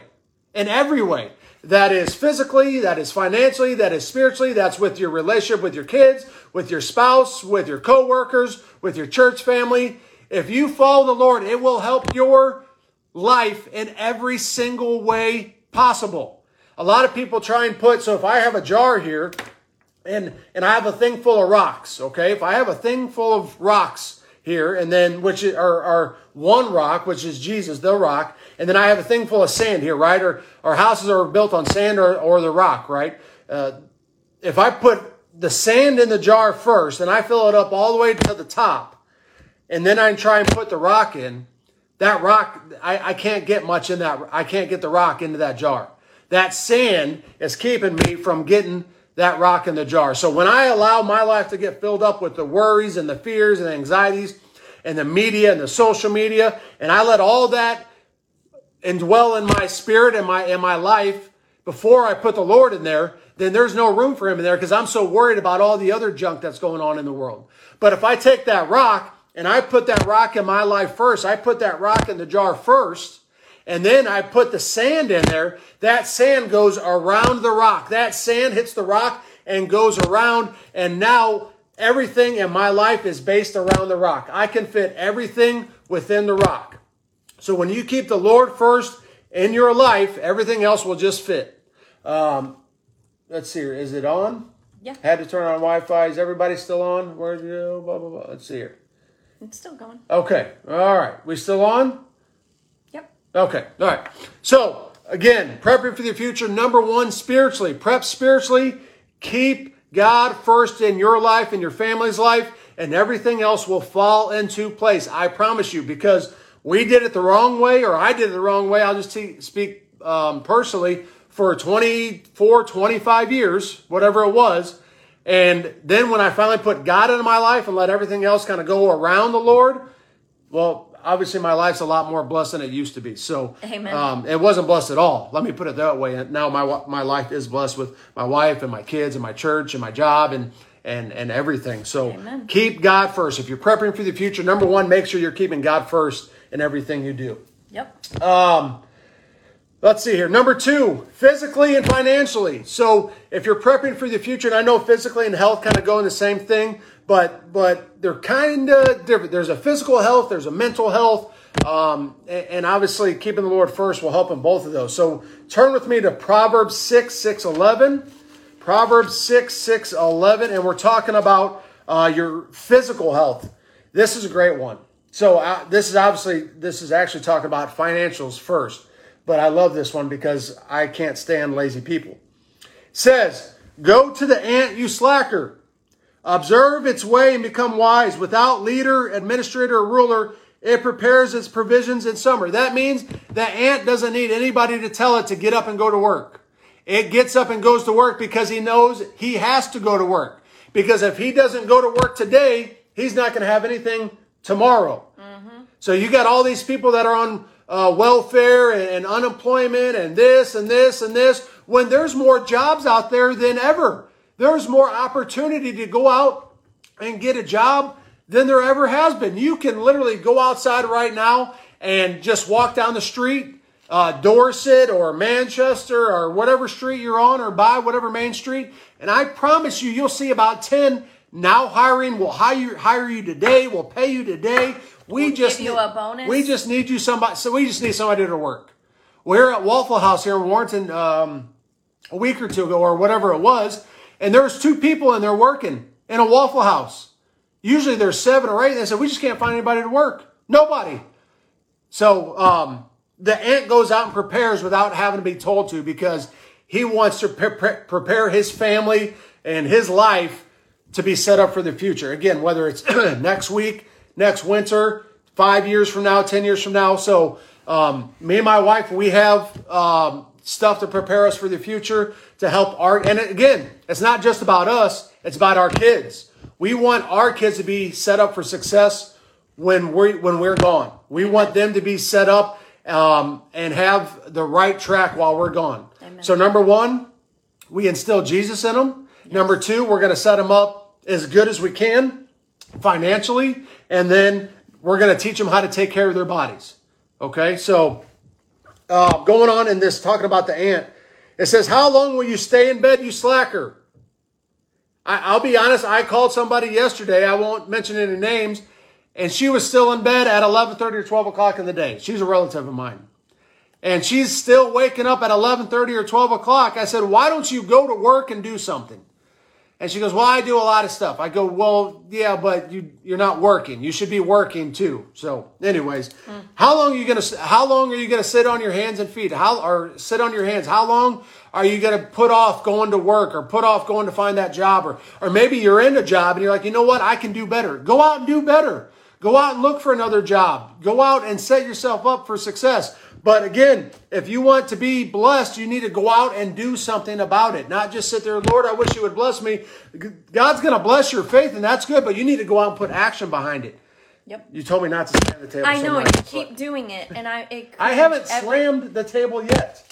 in every way. That is physically, that is financially, that is spiritually. That's with your relationship with your kids, with your spouse, with your coworkers, with your church family. If you follow the Lord, it will help your life in every single way possible. A lot of people try and put, so if I have a jar here, And and I have a thing full of rocks, okay? If I have a thing full of rocks here, and then which are, are one rock, which is Jesus, the rock, and then I have a thing full of sand here, right? Or our houses are built on sand or, or the rock, right? Uh, if I put the sand in the jar first, and I fill it up all the way to the top, and then I try and put the rock in, that rock, I, I can't get much in that. I can't get the rock into that jar. That sand is keeping me from getting that rock in the jar. So when I allow my life to get filled up with the worries and the fears and anxieties and the media and the social media, and I let all that indwell in my spirit and my, and my life before I put the Lord in there, then there's no room for him in there because I'm so worried about all the other junk that's going on in the world. But if I take that rock and I put that rock in my life first, I put that rock in the jar first, and then I put the sand in there, that sand goes around the rock. That sand hits the rock and goes around. And now everything in my life is based around the rock. I can fit everything within the rock. So when you keep the Lord first in your life, everything else will just fit. Um, let's see here. Is it on? Yeah. Had to turn on Wi-Fi. Is everybody still on? Where'd you go? Blah, blah, blah. Let's see here. It's still going. Okay. All right. We still on? Okay, all right. So, again, prepping for the future, number one, spiritually. Prep spiritually. Keep God first in your life, in your family's life, and everything else will fall into place. I promise you, because we did it the wrong way, or I did it the wrong way. I'll just te- speak um, personally for twenty-four, twenty-five years, whatever it was. And then when I finally put God into my life and let everything else kind of go around the Lord, well, obviously, my life's a lot more blessed than it used to be. So um, it wasn't blessed at all. Let me put it that way. And now my my life is blessed with my wife and my kids and my church and my job and and and everything. So Amen. Keep God first. If you're prepping for the future, number one, make sure you're keeping God first in everything you do. Yep. Um, let's see here. Number two, physically and financially. So if you're prepping for the future, and I know physically and health kind of go in the same thing, But but they're kind of different. There's a physical health, there's a mental health, um, and, and obviously keeping the Lord first will help in both of those. So turn with me to Proverbs six, six, eleven. Proverbs six, six, eleven, and we're talking about uh, your physical health. This is a great one. So uh, this is obviously, this is actually talking about financials first, but I love this one because I can't stand lazy people. It says, "Go to the ant, you slacker. Observe its way and become wise. Without leader, administrator, or ruler, it prepares its provisions in summer." That means the ant doesn't need anybody to tell it to get up and go to work. It gets up and goes to work because he knows he has to go to work. Because if he doesn't go to work today, he's not going to have anything tomorrow. Mm-hmm. So you got all these people that are on uh, welfare and, and unemployment and this and this and this, when there's more jobs out there than ever. There's more opportunity to go out and get a job than there ever has been. You can literally go outside right now and just walk down the street, uh, Dorset or Manchester or whatever street you're on or by whatever main street. And I promise you, you'll see about ten now hiring. We'll hire, hire you today. We'll pay you today. We we'll just give you need, a bonus. We just need you somebody. So we just need somebody to work. We're at Waffle House here in Warrington um, a week or two ago or whatever it was. And there's two people and they're working in a Waffle House. Usually there's seven or eight. And they said, we just can't find anybody to work. Nobody. So um, the ant goes out and prepares without having to be told to because he wants to pre- pre- prepare his family and his life to be set up for the future. Again, whether it's next week, next winter, five years from now, ten years from now. So um, me and my wife, we have um, stuff to prepare us for the future. To help our, and again, it's not just about us, it's about our kids. We want our kids to be set up for success when we're, when we're gone. We want them to be set up um, and have the right track while we're gone. Amen. So number one, we instill Jesus in them. Yes. Number two, we're going to set them up as good as we can financially. And then we're going to teach them how to take care of their bodies. Okay, so uh, going on in this, talking about the ant. It says, "How long will you stay in bed, you slacker?" I, I'll be honest. I called somebody yesterday. I won't mention any names. And she was still in bed at eleven thirty or twelve o'clock in the day. She's a relative of mine. And she's still waking up at eleven thirty or twelve o'clock. I said, "Why don't you go to work and do something?" And she goes, "Well, I do a lot of stuff." I go, "Well, yeah, but you, you're not working. You should be working too." So anyways, mm. how long are you going to, how long are you going to sit on your hands and feet? How, or sit on your hands? How long are you going to put off going to work or put off going to find that job? Or, or maybe you're in a job and you're like, you know what? I can do better. Go out and do better. Go out and look for another job. Go out and set yourself up for success. But again, if you want to be blessed, you need to go out and do something about it. Not just sit there, Lord, I wish you would bless me. God's going to bless your faith, and that's good, but you need to go out and put action behind it. Yep. You told me not to slam the table. I know, and you keep doing it, and I. It I haven't every... slammed the table yet.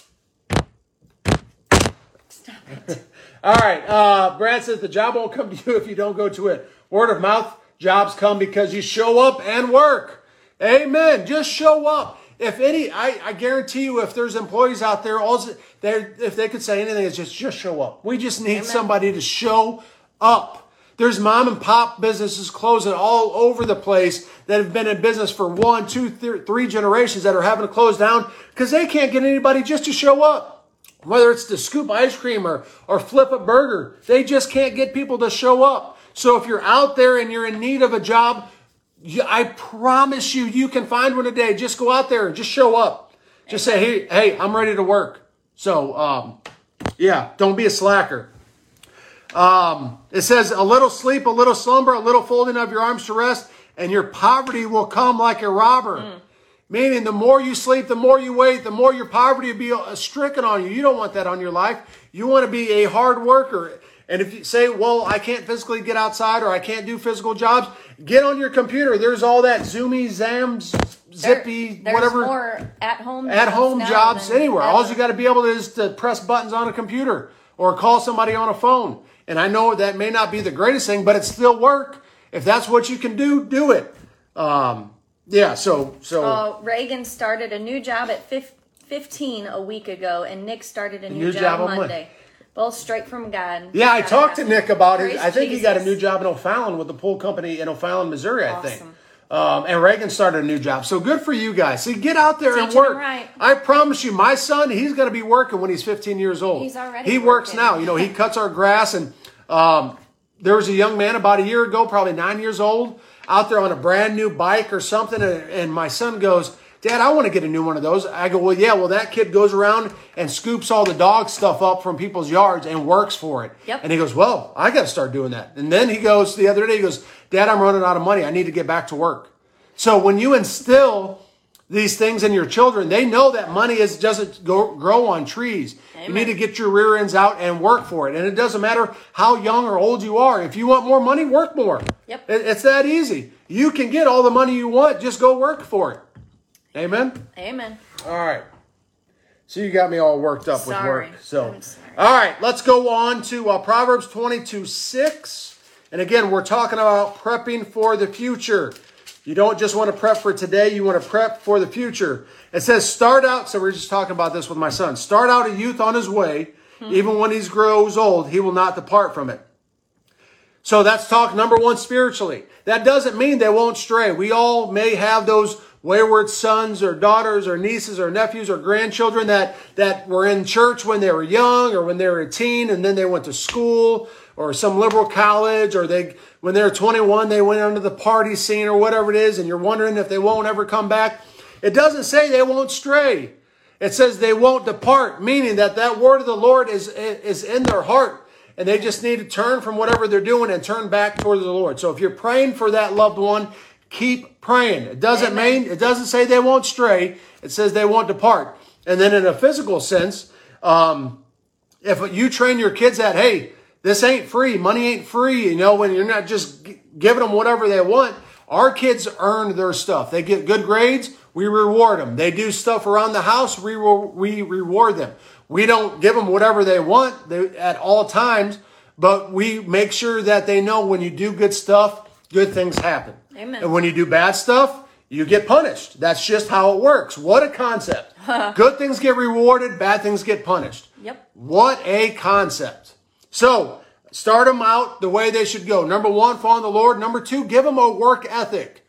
Stop it. All right. Uh, Brad says the job won't come to you if you don't go to it. Word of mouth jobs come because you show up and work. Amen. Just show up. If any, I, I guarantee you, if there's employees out there, also, if they could say anything, it's just just show up. We just need Amen. somebody to show up. There's mom and pop businesses closing all over the place that have been in business for one, two, th- three generations that are having to close down because they can't get anybody just to show up. Whether it's to scoop ice cream or, or flip a burger, they just can't get people to show up. So if you're out there and you're in need of a job, you, I promise you, you can find one today. Just go out there and just show up. Just say, hey, hey, I'm ready to work. So, um, yeah, don't be a slacker. Um, it says a little sleep, a little slumber, a little folding of your arms to rest, and your poverty will come like a robber. Mm. Meaning the more you sleep, the more you wait, the more your poverty will be stricken on you. You don't want that on your life. You want to be a hard worker. And if you say, well, I can't physically get outside or I can't do physical jobs, get on your computer. There's all that zoomy, zams, zippy, there, whatever. More at-home jobs. At-home jobs anywhere. All you got to be able to is to press buttons on a computer or call somebody on a phone. And I know that may not be the greatest thing, but it's still work. If that's what you can do, do it. Um, yeah, so... so uh, Reagan started a new job at fifteen a week ago, and Nick started a new, new job, job on Monday. Monday. Both straight from God. Yeah, God I talked to Nick about it. I think Jesus. He got a new job in O'Fallon with the pool company in O'Fallon, Missouri, awesome. I think. Um, and Reagan started a new job. So good for you guys. See, get out there Teaching and work. Right. I promise you, my son, he's going to be working when he's fifteen years old. He's already He works working. now. You know, he cuts our grass. And um, there was a young man about a year ago, probably nine years old, out there on a brand new bike or something. And, and my son goes, Dad, I want to get a new one of those. I go, well, yeah, well, that kid goes around and scoops all the dog stuff up from people's yards and works for it. Yep. And he goes, well, I got to start doing that. And then he goes the other day, he goes, Dad, I'm running out of money. I need to get back to work. So when you instill these things in your children, they know that money is, doesn't go, grow on trees. Amen. You need to get your rear ends out and work for it. And it doesn't matter how young or old you are. If you want more money, work more. Yep. It, it's that easy. You can get all the money you want. Just go work for it. Amen? Amen. All right. So you got me all worked up sorry. with work. So, all right, let's go on to uh, Proverbs twenty-two six. And again, we're talking about prepping for the future. You don't just want to prep for today. You want to prep for the future. It says start out. So we we're just talking about this with my son. Start out a youth on his way. Mm-hmm. Even when he grows old, he will not depart from it. So that's talk number one spiritually. That doesn't mean they won't stray. We all may have those wayward sons or daughters or nieces or nephews or grandchildren that, that were in church when they were young or when they were a teen and then they went to school or some liberal college, or they when they're twenty-one, they went under the party scene or whatever it is, and you're wondering if they won't ever come back. It doesn't say they won't stray. It says they won't depart, meaning that that word of the Lord is, is in their heart, and they just need to turn from whatever they're doing and turn back toward the Lord. So if you're praying for that loved one, keep praying. It doesn't mean, it doesn't say they won't stray. It says they won't depart. And then in a physical sense, um, if you train your kids that, hey, this ain't free. Money ain't free. You know, when you're not just g- giving them whatever they want, our kids earn their stuff. They get good grades. We reward them. They do stuff around the house. We, re- we reward them. We don't give them whatever they want they, at all times, but we make sure that they know when you do good stuff, good things happen. Amen. And when you do bad stuff, you get punished. That's just how it works. What a concept. Good things get rewarded. Bad things get punished. Yep. What a concept. So, start them out the way they should go. Number one, follow the Lord. Number two, give them a work ethic.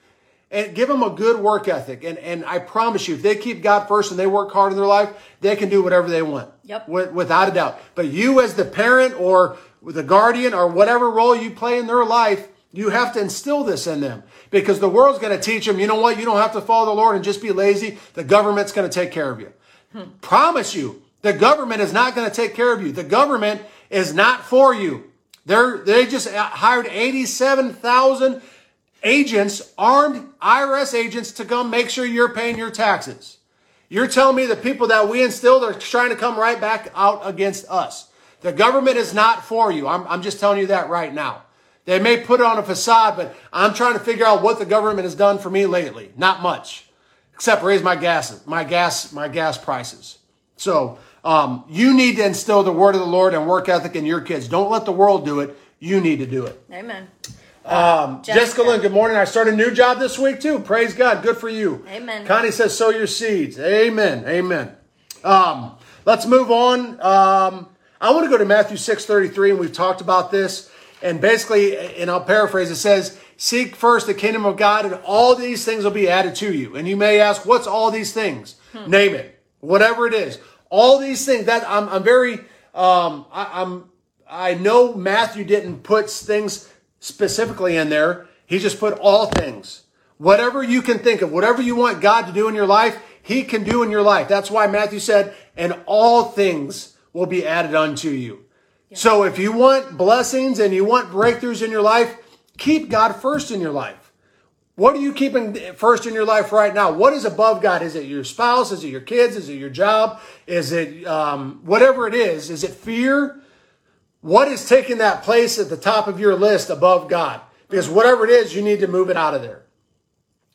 And give them a good work ethic. And and I promise you, if they keep God first and they work hard in their life, they can do whatever they want. Yep. With, without a doubt. But you as the parent or the guardian or whatever role you play in their life, you have to instill this in them. Because the world's going to teach them, you know what? You don't have to follow the Lord and just be lazy. The government's going to take care of you. Hmm. Promise you, the government is not going to take care of you. The government is not for you. They're, they just hired eighty-seven thousand agents, armed I R S agents, to come make sure you're paying your taxes. You're telling me the people that we instilled are trying to come right back out against us. The government is not for you. I'm, I'm just telling you that right now. They may put it on a facade, but I'm trying to figure out what the government has done for me lately. Not much, except raise my gas, my gas, my gas prices. So um, you need to instill the word of the Lord and work ethic in your kids. Don't let the world do it. You need to do it. Amen. Um, Jessica. Jessica Lynn, good morning. I started a new job this week too. Praise God. Good for you. Amen. Connie says, sow your seeds. Amen. Amen. Um, let's move on. Um, I want to go to Matthew six thirty-three, and we've talked about this. And basically, and I'll paraphrase, it says, seek first the kingdom of God, and all these things will be added to you. And you may ask, what's all these things? Hmm. Name it. Whatever it is. All these things. That I'm, I'm very, um, I, I'm, I know Matthew didn't put things specifically in there. He just put all things. Whatever you can think of, whatever you want God to do in your life, he can do in your life. That's why Matthew said, and all things will be added unto you. So if you want blessings and you want breakthroughs in your life, keep God first in your life. What are you keeping first in your life right now? What is above God? Is it your spouse? Is it your kids? Is it your job? Is it um, whatever it is? Is it fear? What is taking that place at the top of your list above God? Because whatever it is, you need to move it out of there.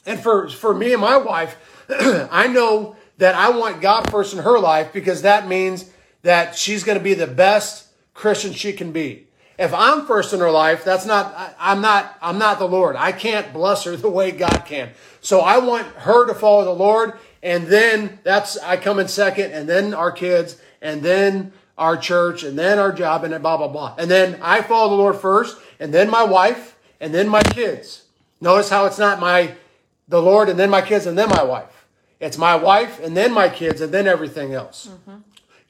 And for, for me and my wife, I know that I want God first in her life because that means that she's going to be the best Christian she can be. If I'm first in her life, that's not, I, I'm not, I'm not the Lord. I can't bless her the way God can. So I want her to follow the Lord. And then that's, I come in second, and then our kids, and then our church, and then our job, and then blah, blah, blah. And then I follow the Lord first, and then my wife, and then my kids. Notice how it's not my, the Lord, and then my kids, and then my wife. It's my wife, and then my kids, and then everything else. Mm-hmm.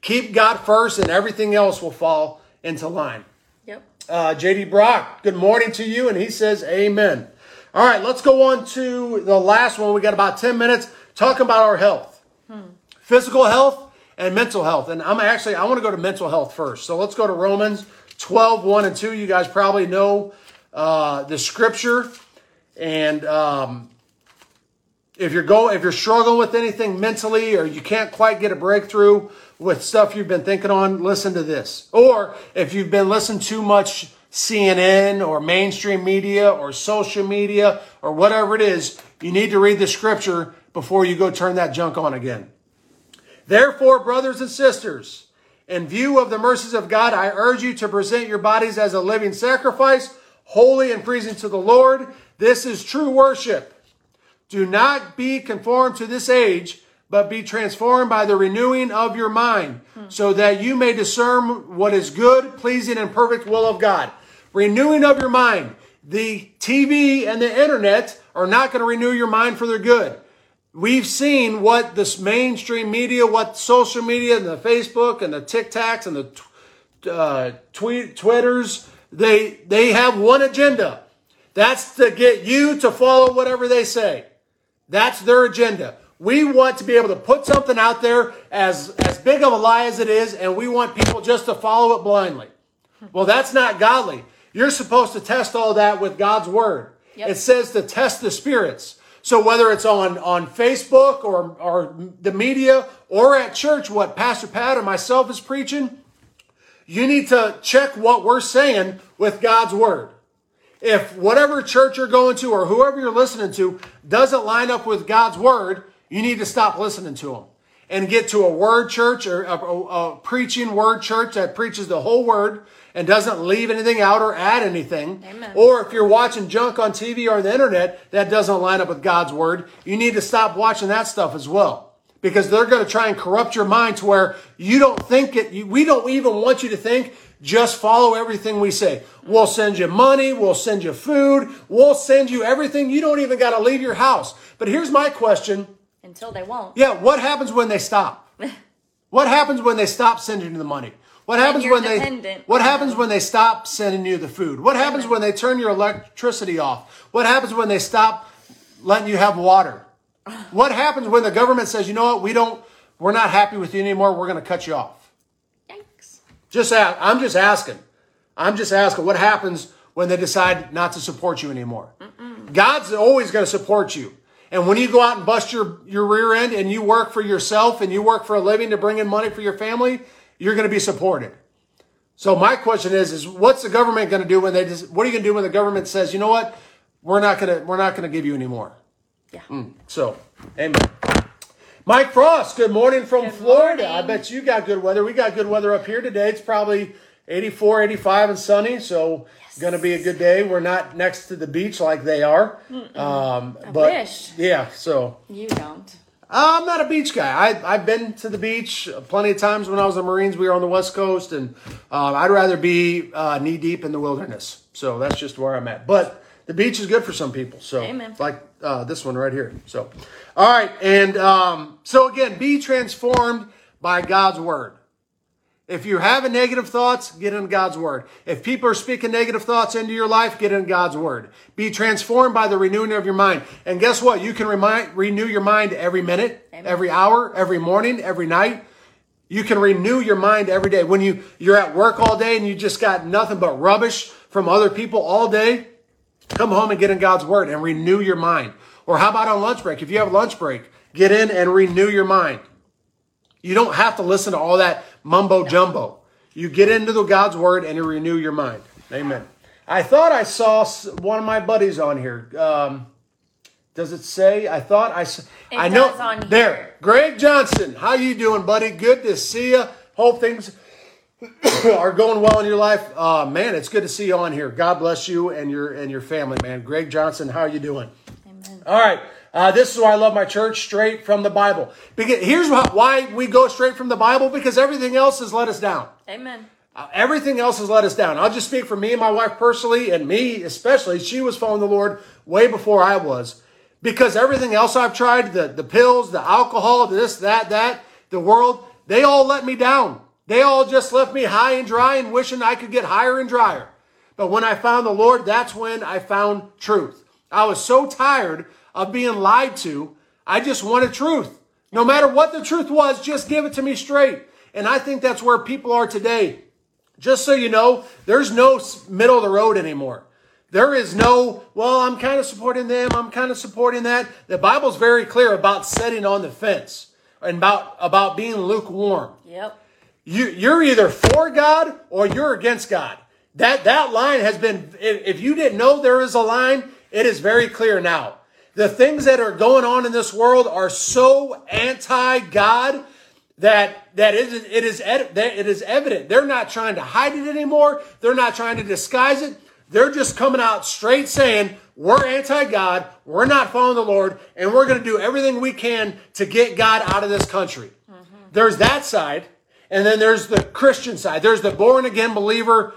Keep God first, and everything else will fall into line. Yep. Uh, J D Brock, good morning to you, and he says amen. All right, let's go on to the last one. We got about ten minutes. Talking about our health, hmm. physical health and mental health. And I'm actually, I want to go to mental health first. So let's go to Romans twelve, one and two. You guys probably know uh, the scripture. And um, if you're go, if you're struggling with anything mentally, or you can't quite get a breakthrough with stuff you've been thinking on, listen to this. Or if you've been listening to much C N N or mainstream media or social media or whatever it is, you need to read the scripture before you go turn that junk on again. Therefore, brothers and sisters, in view of the mercies of God, I urge you to present your bodies as a living sacrifice, holy and pleasing to the Lord. This is true worship. Do not be conformed to this age, but be transformed by the renewing of your mind, so that you may discern what is good, pleasing, and perfect will of God. Renewing of your mind. The T V and the internet are not going to renew your mind for their good. We've seen what this mainstream media, what social media, and the Facebook, and the TikToks, and the uh, tweet, Twitters, they, they have one agenda. That's to get you to follow whatever they say. That's their agenda. We want to be able to put something out there as, as big of a lie as it is, and we want people just to follow it blindly. Well, that's not godly. You're supposed to test all that with God's word. Yep. It says to test the spirits. So whether it's on, on Facebook or, or the media or at church, what Pastor Pat or myself is preaching, you need to check what we're saying with God's word. If whatever church you're going to or whoever you're listening to doesn't line up with God's word, you need to stop listening to them and get to a word church or a, a, a preaching word church that preaches the whole word and doesn't leave anything out or add anything. Amen. Or if you're watching junk on T V or the internet that doesn't line up with God's word, you need to stop watching that stuff as well, because they're going to try and corrupt your mind to where you don't think it. You, we don't even want you to think. Just follow everything we say. We'll send you money. We'll send you food. We'll send you everything. You don't even got to leave your house. But here's my question. Until they won't. Yeah, what happens when they stop? What happens when they stop sending you the money? What happens when they What happens when they stop sending you the food? What happens when they turn your electricity off? What happens when they stop letting you have water? What happens when the government says, "You know what? We don't we're not happy with you anymore. We're going to cut you off." Yikes. Just ask, I'm just asking. I'm just asking what happens when they decide not to support you anymore. Mm-mm. God's always going to support you. And when you go out and bust your, your rear end and you work for yourself and you work for a living to bring in money for your family, you're going to be supported. So my question is, is what's the government going to do when they just, what are you going to do when the government says, you know what, we're not going to, we're not going to give you any more. Yeah. Mm. So, amen. Mike Frost, good morning from good Florida. Morning. I bet you got good weather. We got good weather up here today. It's probably eighty-four, eighty-five and sunny. So yes. Going to be a good day. We're not next to the beach like they are. Mm-mm. Um, I but wish. Yeah. So you don't, I'm not a beach guy. I, I've been to the beach plenty of times when I was in the Marines. We were on the West Coast, and um, I'd rather be uh, knee deep in the wilderness. So that's just where I'm at. But the beach is good for some people. So amen. Like uh, this one right here. So, all right. And um, so again, be transformed by God's word. If you're having negative thoughts, get in God's word. If people are speaking negative thoughts into your life, get in God's word. Be transformed by the renewing of your mind. And guess what? You can remind, renew your mind every minute, amen. Every hour, every morning, every night. You can renew your mind every day. When you, you're at work all day and you just got nothing but rubbish from other people all day, come home and get in God's word and renew your mind. Or how about on lunch break? If you have lunch break, get in and renew your mind. You don't have to listen to all that mumbo jumbo. You get into the God's word and you renew your mind. Amen. I thought I saw one of my buddies on here. Um, does it say? I thought I saw. It I know, does on there. Here. Greg Johnson. How you doing, buddy? Good to see you. Hope things are going well in your life. Uh, man, it's good to see you on here. God bless you and your and your family, man. Greg Johnson, how you doing? Amen. All right. Uh, this is why I love my church, straight from the Bible. Because here's why we go straight from the Bible, because everything else has let us down. Amen. Uh, everything else has let us down. I'll just speak for me and my wife personally, and me especially. She was following the Lord way before I was, because everything else I've tried, the, the pills, the alcohol, this, that, that, the world, they all let me down. They all just left me high and dry and wishing I could get higher and drier. But when I found the Lord, that's when I found truth. I was so tired of being lied to. I just wanted truth. No matter what the truth was, just give it to me straight. And I think that's where people are today. Just so you know, there's no middle of the road anymore. There is no, well, I'm kind of supporting them, I'm kind of supporting that. The Bible's very clear about sitting on the fence and about, about being lukewarm. Yep. You, you're either for God or you're against God. That, that line has been, if you didn't know there is a line, it is very clear now. The things that are going on in this world are so anti-God that, that it is, it is, ed, that it is evident. They're not trying to hide it anymore. They're not trying to disguise it. They're just coming out straight saying, we're anti-God, we're not following the Lord, and we're going to do everything we can to get God out of this country. Mm-hmm. There's that side, and then there's the Christian side. There's the born-again believer,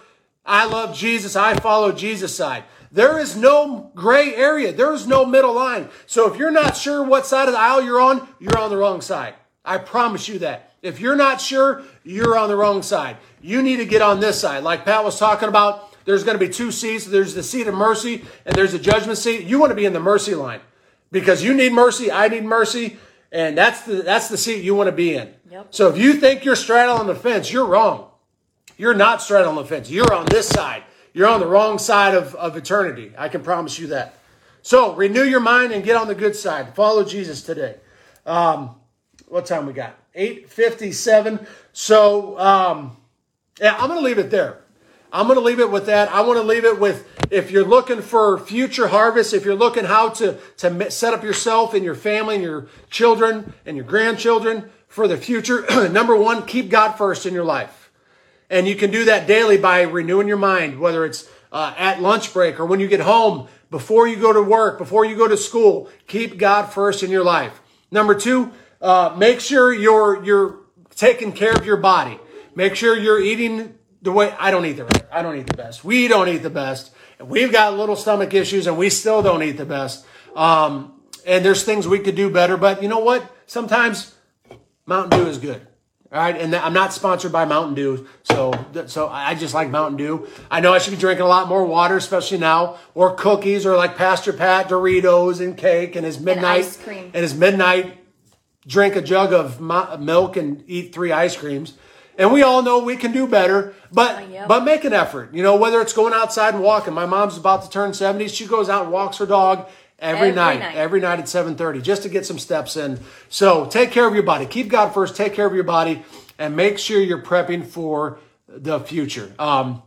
I love Jesus, I follow Jesus side. There is no gray area. There is no middle line. So if you're not sure what side of the aisle you're on, you're on the wrong side. I promise you that. If you're not sure, you're on the wrong side. You need to get on this side. Like Pat was talking about, there's going to be two seats. There's the seat of mercy and there's the judgment seat. You want to be in the mercy line because you need mercy. I need mercy. And that's the, that's the seat you want to be in. Yep. So if you think you're straddling the fence, you're wrong. You're not straddling the fence. You're on this side. You're on the wrong side of, of eternity. I can promise you that. So renew your mind and get on the good side. Follow Jesus today. Um, what time we got? eight fifty-seven. So um, yeah, I'm going to leave it there. I'm going to leave it with that. I want to leave it with, if you're looking for future harvest, if you're looking how to, to set up yourself and your family and your children and your grandchildren for the future, number one, keep God first in your life. And you can do that daily by renewing your mind, whether it's uh, at lunch break or when you get home, before you go to work, before you go to school. Keep God first in your life. Number two, uh, make sure you're you're taking care of your body. Make sure you're eating the way. I don't eat the I don't eat the best. We don't eat the best. We've got little stomach issues, and we still don't eat the best. Um, and there's things we could do better. But you know what? Sometimes Mountain Dew is good. All right, and I'm not sponsored by Mountain Dew, so so I just like Mountain Dew. I know I should be drinking a lot more water, especially now, or cookies, or like Pastor Pat, Doritos, and cake, and his midnight and ice cream. And his midnight drink a jug of milk and eat three ice creams. And we all know we can do better, but oh, yep. but make an effort. You know, whether it's going outside and walking. My mom's about to turn seventy; she goes out and walks her dog Every, every night, night, every night at seven thirty, just to get some steps in. So take care of your body. Keep God first. Take care of your body, and make sure you're prepping for the future. Um,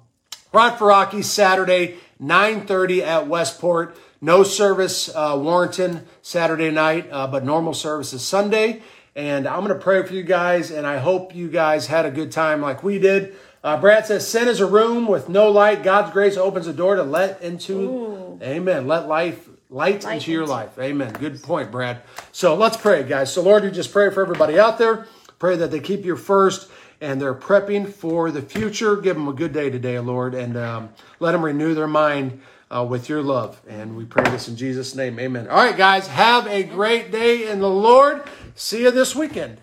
Ride for Rocky, Saturday, nine thirty at Westport. No service, uh, Warrington, Saturday night, uh, but normal service is Sunday. And I'm going to pray for you guys, and I hope you guys had a good time like we did. Uh, Brad says, sin is a room with no light. God's grace opens a door to let into, Ooh. amen, let life Light, light into your into. life. Amen. Good point, Brad. So let's pray, guys. So Lord, we just pray for everybody out there. Pray that they keep you first and they're prepping for the future. Give them a good day today, Lord, and um, let them renew their mind uh, with your love. And we pray this in Jesus' name. Amen. All right, guys, have a great day in the Lord. See you this weekend.